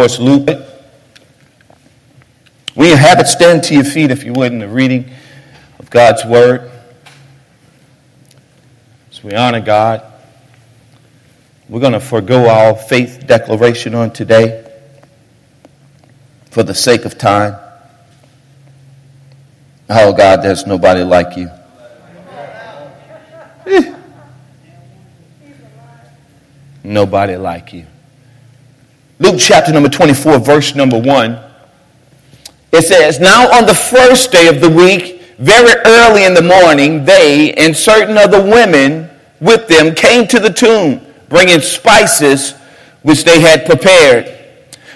course, Luke. When you have it, stand to your feet, if you would, in the reading of God's Word. As we honor God, we're going to forego our faith declaration on today for the sake of time. Oh, God, there's nobody like you. Nobody like you. Luke chapter number 24, verse number 1. It says, "Now on the first day of the week, very early in the morning, they and certain other women with them came to the tomb, bringing spices which they had prepared.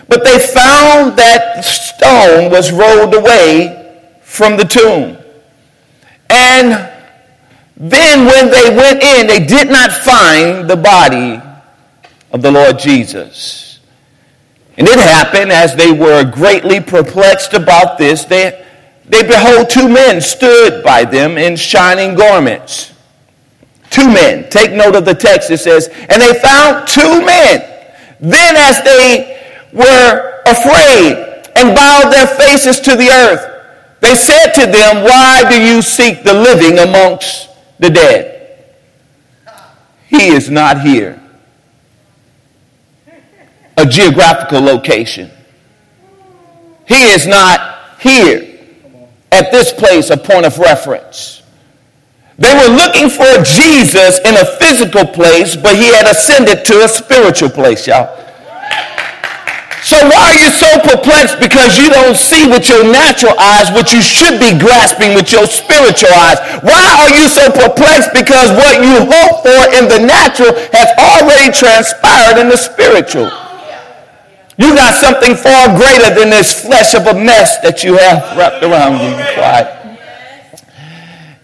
But they found that stone was rolled away from the tomb. And then when they went in, they did not find the body of the Lord Jesus. And it happened, as they were greatly perplexed about this, they behold, two men stood by them in shining garments." Two men. Take note of the text. It says, "And they found two men. Then as they were afraid and bowed their faces to the earth, they said to them, 'Why do you seek the living amongst the dead? He is not here.'" A geographical location. He is not here at this place, a point of reference. They were looking for Jesus in a physical place, but he had ascended to a spiritual place, y'all. So why are you so perplexed? Because you don't see with your natural eyes what you should be grasping with your spiritual eyes. Why are you so perplexed? Because what you hope for in the natural has already transpired in the spiritual. You got something far greater than this flesh of a mess that you have wrapped around you. Quiet.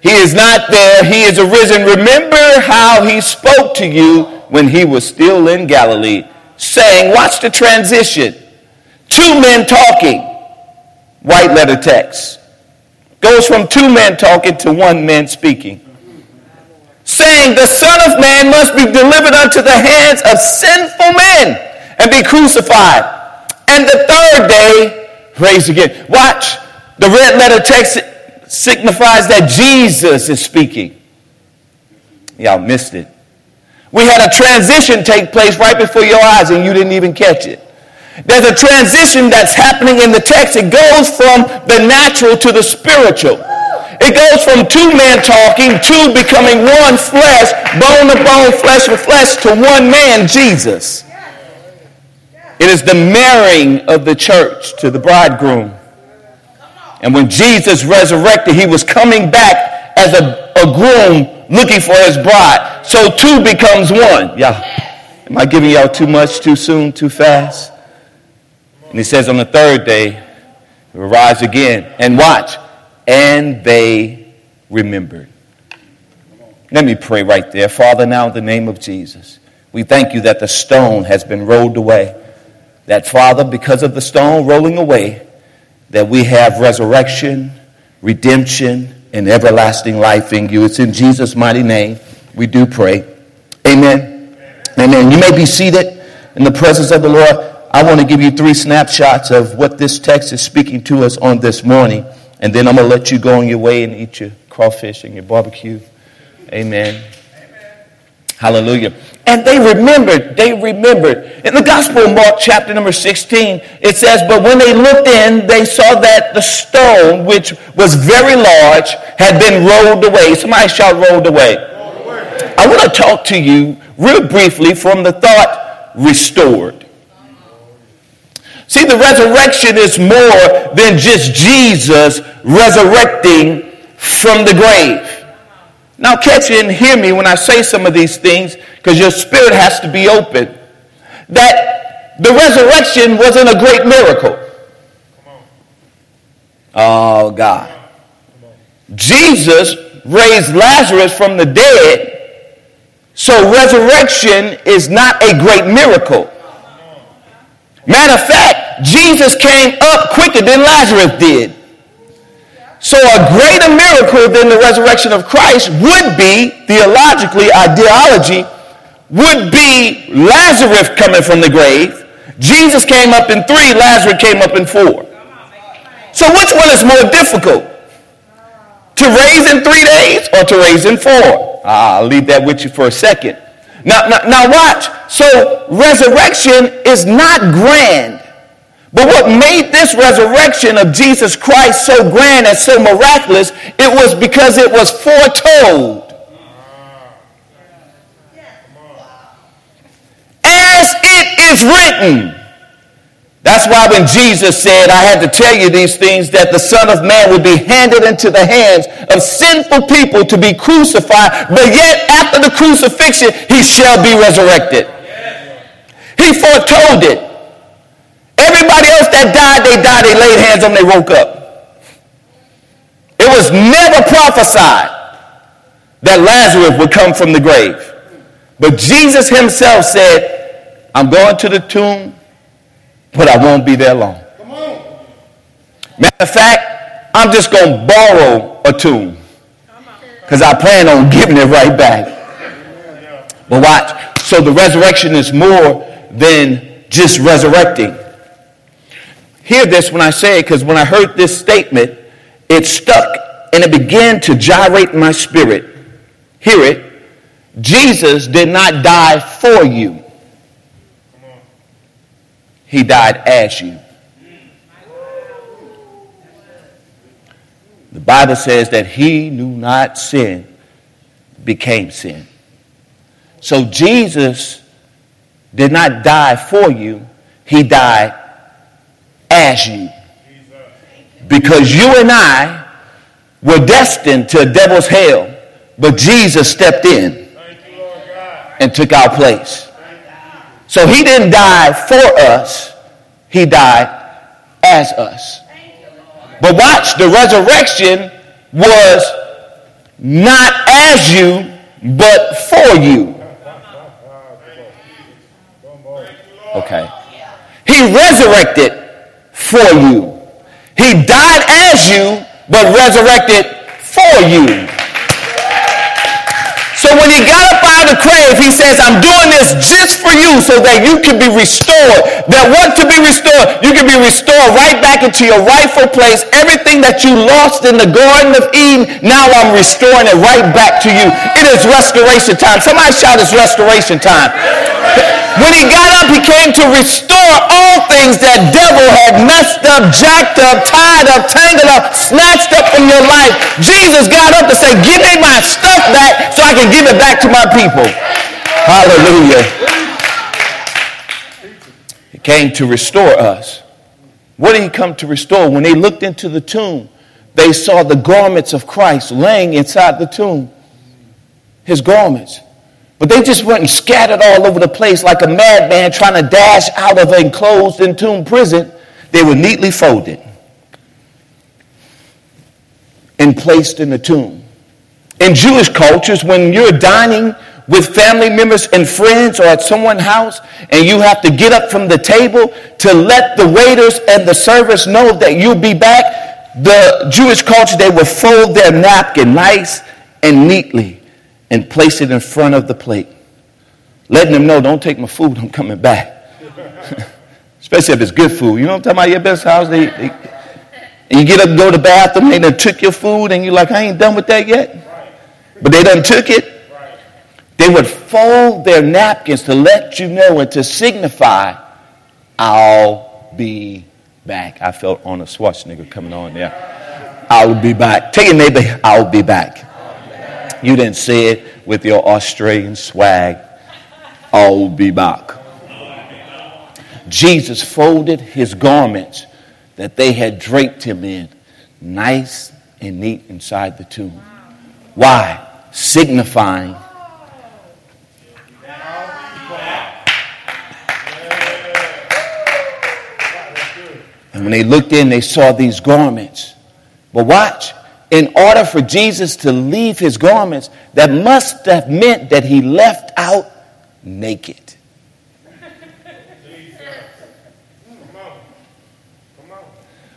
He is not there. He is arisen. Remember how he spoke to you when he was still in Galilee, saying, watch the transition. Two men talking. White letter text. Goes from two men talking to one man speaking. Saying, the Son of Man must be delivered unto the hands of sinful men and be crucified, and the third day raised again. Watch, the red letter text signifies that Jesus is speaking. Y'all missed it. We had a transition take place right before your eyes, and you didn't even catch it. There's a transition that's happening in the text. It goes from the natural to the spiritual. It goes from two men talking, two becoming one flesh, bone to bone, flesh to flesh, to one man, Jesus. It is the marrying of the church to the bridegroom. And when Jesus resurrected, he was coming back as a groom looking for his bride. So two becomes one. Yeah. Am I giving y'all too much, too soon, too fast? And he says on the third day, he will rise again. And watch. And they remembered. Let me pray right there. Father, now in the name of Jesus, we thank you that the stone has been rolled away. That, Father, because of the stone rolling away, that we have resurrection, redemption, and everlasting life in you. It's in Jesus' mighty name we do pray. Amen. Amen. You may be seated in the presence of the Lord. I want to give you three snapshots of what this text is speaking to us on this morning. And then I'm going to let you go on your way and eat your crawfish and your barbecue. Amen. Hallelujah. And they remembered. In the Gospel of Mark chapter number 16, it says, "But when they looked in, they saw that the stone, which was very large, had been rolled away." Somebody shout, rolled away. Rolled away. I want to talk to you real briefly from the thought, restored. See, the resurrection is more than just Jesus resurrecting from the grave. Now catch it and hear me when I say some of these things, because your spirit has to be open. That the resurrection wasn't a great miracle. Oh, God. Jesus raised Lazarus from the dead, so resurrection is not a great miracle. Matter of fact, Jesus came up quicker than Lazarus did. So a greater miracle than the resurrection of Christ would be, theologically, ideology, would be Lazarus coming from the grave, Jesus came up in 3, Lazarus came up in 4. So which one is more difficult? To raise in 3 days or to raise in 4? I'll leave that with you for a second. Now watch. So resurrection is not grand. But what made this resurrection of Jesus Christ so grand and so miraculous, it was because it was foretold. As it is written. That's why when Jesus said, I had to tell you these things, that the Son of Man would be handed into the hands of sinful people to be crucified, but yet after the crucifixion, he shall be resurrected. He foretold it. Everybody else that died, they laid hands on them, they woke up. It was never prophesied that Lazarus would come from the grave. But Jesus himself said, I'm going to the tomb, but I won't be there long. Come on. Matter of fact, I'm just going to borrow a tomb because I plan on giving it right back. But watch. So the resurrection is more than just resurrecting. Hear this when I say it, because when I heard this statement, it stuck and it began to gyrate my spirit. Hear it. Jesus did not die for you. He died as you. The Bible says that he knew not sin, became sin. So Jesus did not die for you. He died as you. Because you and I were destined to the devil's hell, but Jesus stepped in and took our place. So he didn't die for us. He died as us. But watch, the resurrection was not as you, but for you. Okay. He resurrected for you. He died as you, but resurrected for you. So when he got up out of the grave, he says, I'm doing this just for you so that you can be restored. That what to be restored, you can be restored right back into your rightful place. Everything that you lost in the Garden of Eden, now I'm restoring it right back to you. It is restoration time. Somebody shout, it's restoration time. When he got up, he came to restore all things that devil had messed up, jacked up, tied up, tangled up, snatched up from your life. Jesus got up to say, give me my stuff back so I can give it back to my people. Hallelujah. He came to restore us. What did he come to restore? When they looked into the tomb, they saw the garments of Christ laying inside the tomb. His garments. But they just went and scattered all over the place like a madman trying to dash out of an enclosed entombed prison. They were neatly folded and placed in the tomb. In Jewish cultures, when you're dining with family members and friends or at someone's house and you have to get up from the table to let the waiters and the servers know that you'll be back, the Jewish culture, they would fold their napkin nice and neatly and place it in front of the plate, letting them know, don't take my food, I'm coming back. Especially if it's good food. You know what I'm talking about? Your best house, and you get up and go to the bathroom, they done took your food, and you're like, I ain't done with that yet. But they done took it. They would fold their napkins to let you know and to signify, I'll be back. I felt Arnold Schwarzenegger coming on there. I'll be back. Tell your neighbor, I'll be back. You didn't say it with your Australian swag. I'll be back. Jesus folded his garments that they had draped him in, nice and neat inside the tomb. Why? Signifying. And when they looked in, they saw these garments. But watch. In order for Jesus to leave his garments, that must have meant that he left out naked.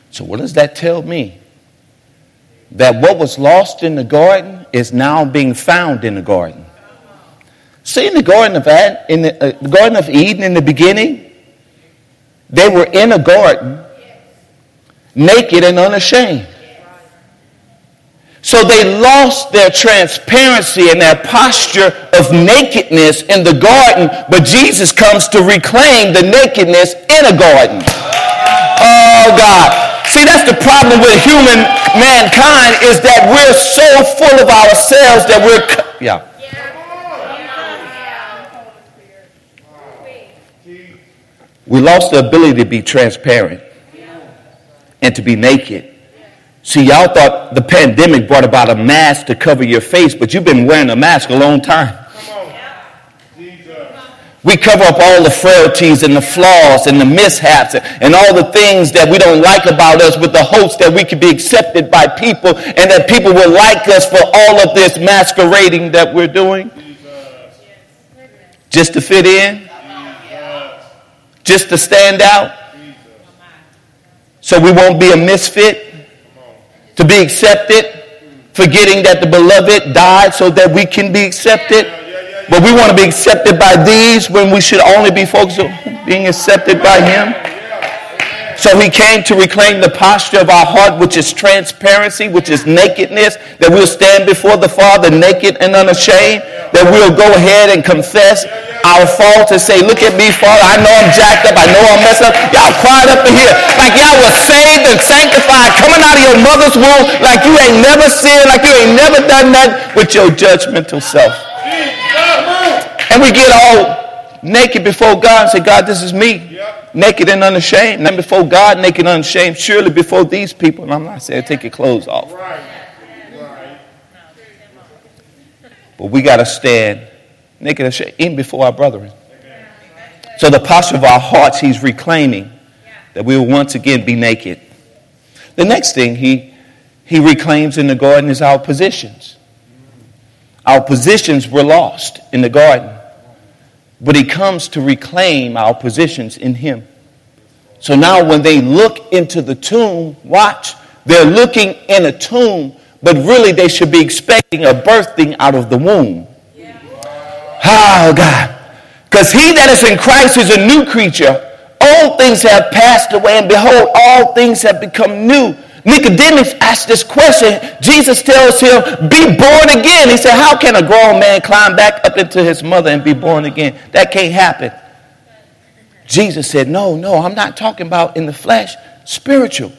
So what does that tell me? That what was lost in the garden is now being found in the garden. See, in the Garden of Eden in the beginning, They were in a garden, naked and unashamed. So they lost their transparency and their posture of nakedness in the garden, but Jesus comes to reclaim the nakedness in a garden. Oh, God. See, that's the problem with human mankind, is that we're so full of ourselves that we're... Yeah. We lost the ability to be transparent and to be naked. See, y'all thought the pandemic brought about a mask to cover your face, but you've been wearing a mask a long time. We cover up all the frailties and the flaws and the mishaps and all the things that we don't like about us with the hopes that we could be accepted by people and that people will like us for all of this masquerading that we're doing. Just to fit in. Just to stand out. So we won't be a misfit. To be accepted, forgetting that the beloved died so that we can be accepted. But we want to be accepted by these when we should only be focused on being accepted by him. So he came to reclaim the posture of our heart, which is transparency, which is nakedness, that we'll stand before the Father naked and unashamed, that we'll go ahead and confess our fault and say, look at me, Father, I know I'm jacked up, I know I'm messed up. Y'all cried up in here like y'all was saved and sanctified, coming out of your mother's womb like you ain't never sinned, like you ain't never done that with your judgmental self. And we get all naked before God and say, God, this is me, naked and unashamed. And I'm before God, naked and unashamed, surely before these people. And I'm not saying take your clothes off. But we got to stand naked and ashamed, even before our brethren. So the posture of our hearts, he's reclaiming that we will once again be naked. The next thing he reclaims in the garden is our positions. Our positions were lost in the garden, but he comes to reclaim our positions in him. So now when they look into the tomb, watch, they're looking in a tomb, but really they should be expecting a birthing out of the womb. Oh, God. Because he that is in Christ is a new creature. Old things have passed away, and behold, all things have become new. Nicodemus asked this question. Jesus tells him, be born again. He said, how can a grown man climb back up into his mother and be born again? That can't happen. Jesus said, no, I'm not talking about in the flesh, spiritual.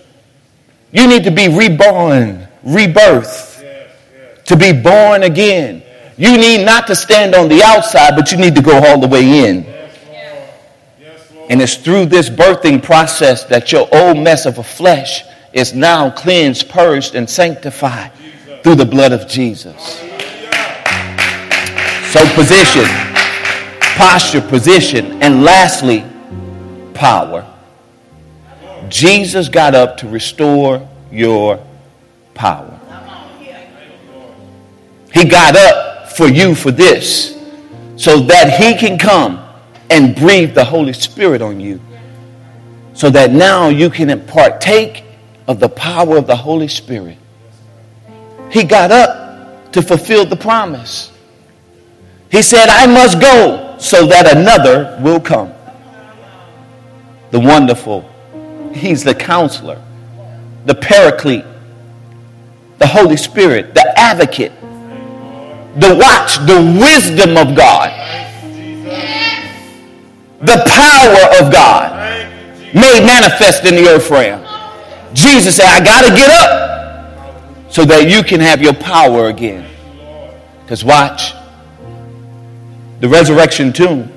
You need to be reborn, rebirth, to be born again. You need not to stand on the outside, but you need to go all the way in. Yes, Lord. Yes, Lord. And it's through this birthing process that your old mess of a flesh is now cleansed, purged, and sanctified through the blood of Jesus. Hallelujah. So position, posture, position, and lastly, power. Jesus got up to restore your power. He got up for you for this, so that he can come and breathe the Holy Spirit on you, so that now you can partake of the power of the Holy Spirit. He got up to fulfill the promise. He said, I must go so that another will come. The wonderful, he's the counselor, the paraclete, the Holy Spirit, the advocate, the watch, the wisdom of God, the power of God made manifest in the earth realm. Jesus said, I got to get up so that you can have your power again. Because watch, the resurrection tomb,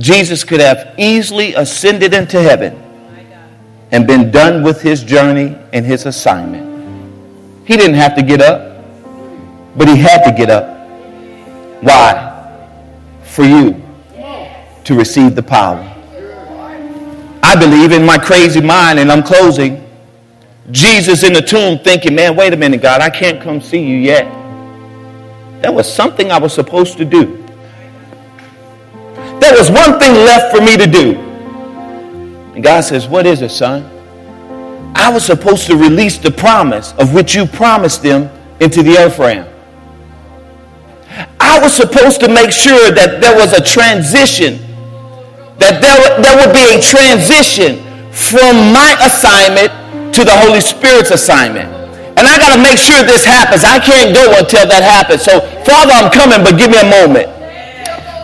Jesus could have easily ascended into heaven and been done with his journey and his assignment. He didn't have to get up. But he had to get up. Why? For you to receive the power. I believe in my crazy mind, and I'm closing, Jesus in the tomb thinking, man, wait a minute, God, I can't come see you yet. There was something I was supposed to do. There was one thing left for me to do. And God says, what is it, son? I was supposed to release the promise of which you promised them into the earth realm. I was supposed to make sure that there was a transition, that there would be a transition from my assignment to the Holy Spirit's assignment. And I got to make sure this happens. I can't go until that happens. So, Father, I'm coming, but give me a moment.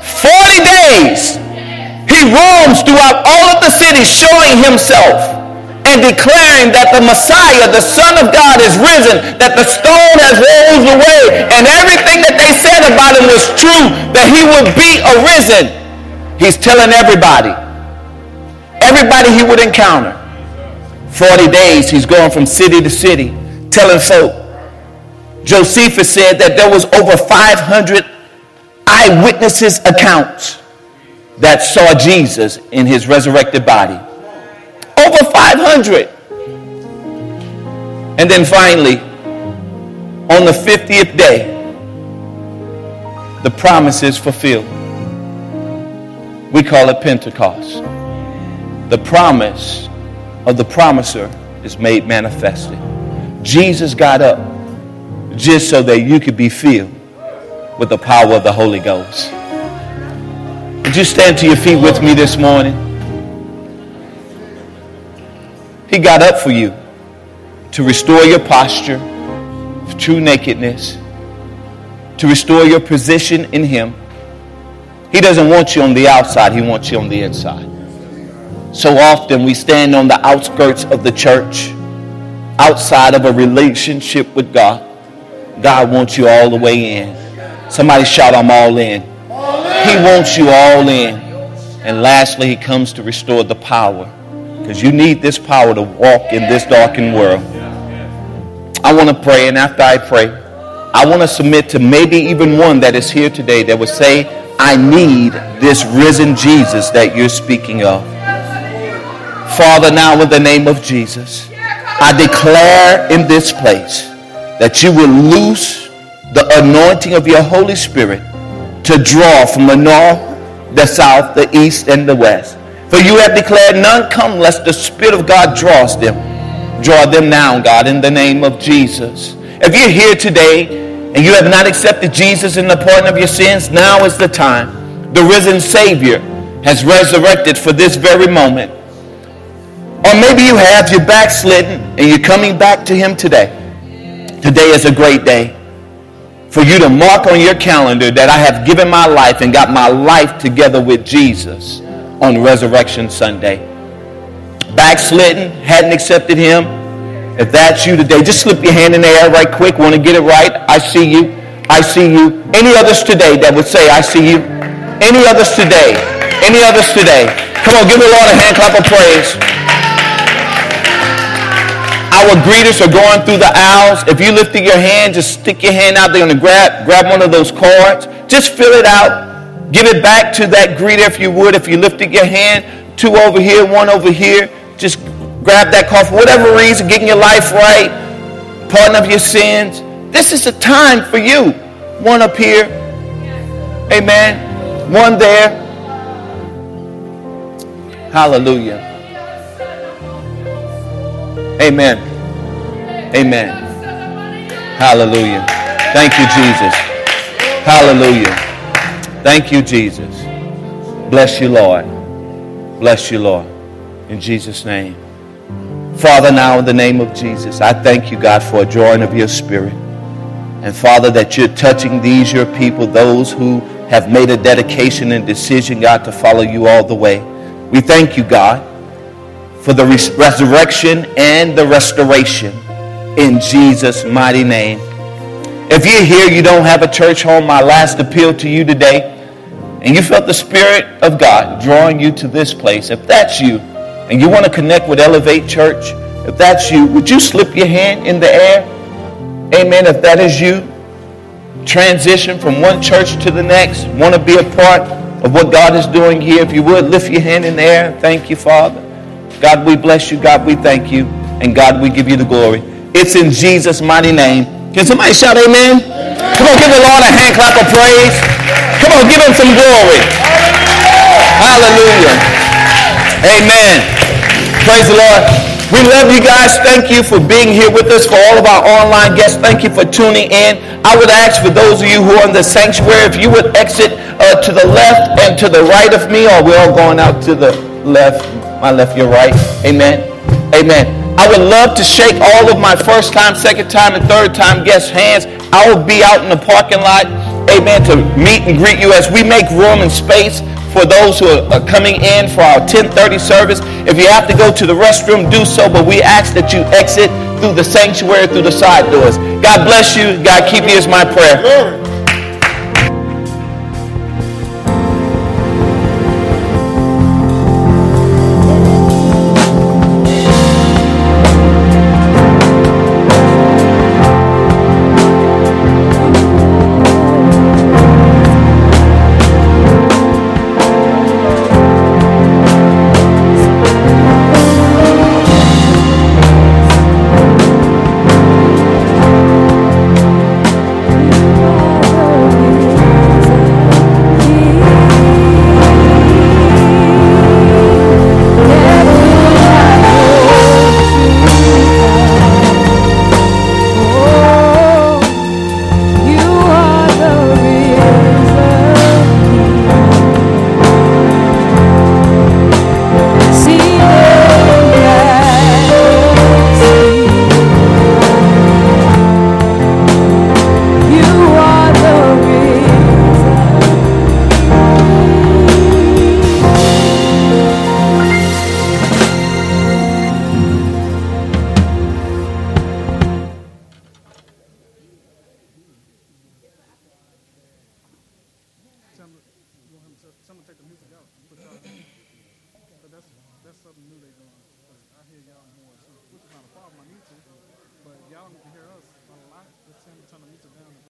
40 days, he roams throughout all of the city showing himself and declaring that the Messiah, the Son of God, is risen, that the stone has rolled away, and everything that they said about him was true, that he would be arisen. He's telling everybody he would encounter. 40 days, he's going from city to city, telling folk. Josephus said that there was over 500 eyewitnesses accounts that saw Jesus in his resurrected body. Over 500. And then finally, on the 50th day, the promise is fulfilled. We call it Pentecost. The promise of the promiser is made manifested. Jesus got up just so that you could be filled with the power of the Holy Ghost. Would you stand to your feet with me this morning? He got up for you to restore your posture of true nakedness, to restore your position in him. He doesn't want you on the outside. He wants you on the inside. So often we stand on the outskirts of the church, outside of a relationship with God. God wants you all the way in. Somebody shout, I'm all in. He wants you all in. And lastly, he comes to restore the power, because you need this power to walk in this darkened world. I want to pray, and after I pray, I want to submit to maybe even one that is here today that would say, I need this risen Jesus that you're speaking of. Father, now in the name of Jesus, I declare in this place that you will loose the anointing of your Holy Spirit to draw from the north, the south, the east, and the west. For you have declared none come unless the Spirit of God draws them. Draw them now, God, in the name of Jesus. If you're here today and you have not accepted Jesus in the pardon of your sins, now is the time. The risen Savior has resurrected for this very moment. Or maybe you have, you're backslidden, and you're coming back to him today. Today is a great day for you to mark on your calendar that I have given my life and got my life together with Jesus on Resurrection Sunday. Backslidden, hadn't accepted him. If that's you today, just slip your hand in the air right quick. Want to get it right? I see you. I see you. Any others today that would say, I see you? Any others today? Any others today? Come on, give the Lord a hand clap of praise. Our greeters are going through the aisles. If you lifted your hand, just stick your hand out there and grab one of those cards. Just fill it out. Give it back to that greeter if you would. If you lifted your hand, two over here, one over here. Just grab that card for whatever reason, getting your life right, pardon of your sins. This is the time for you. One up here. Amen. One there. Hallelujah. Amen. Amen. Hallelujah. Thank you, Jesus. Hallelujah. Thank you, Jesus. Bless you, Lord. Bless you, Lord. In Jesus' name. Father, now in the name of Jesus, I thank you, God, for a drawing of your Spirit. And Father, that you're touching these, your people, those who have made a dedication and decision, God, to follow you all the way. We thank you, God, for the resurrection and the restoration in Jesus' mighty name. If you're here, you don't have a church home, my last appeal to you today, and you felt the Spirit of God drawing you to this place, if that's you, and you want to connect with Elevate Church, if that's you, would you slip your hand in the air? Amen. If that is you, transition from one church to the next, want to be a part of what God is doing here, if you would, lift your hand in the air. Thank you, Father. God, we bless you. God, we thank you. And God, we give you the glory. It's in Jesus' mighty name. Can somebody shout amen? Amen. Come on, give the Lord a hand clap of praise. Come on, give him some glory. Hallelujah. Amen. Praise the Lord. We love you guys. Thank you for being here with us. For all of our online guests, thank you for tuning in. I would ask for those of you who are in the sanctuary, if you would exit to the left and to the right of me, or we're all going out to the left, my left, your right. Amen. Amen. I would love to shake all of my first time, second time, and third time guests' hands. I will be out in the parking lot, amen, to meet and greet you as we make room and space for those who are coming in for our 10:30 service. If you have to go to the restroom, do so, but we ask that you exit through the sanctuary, through the side doors. God bless you. God keep you is my prayer. Glory.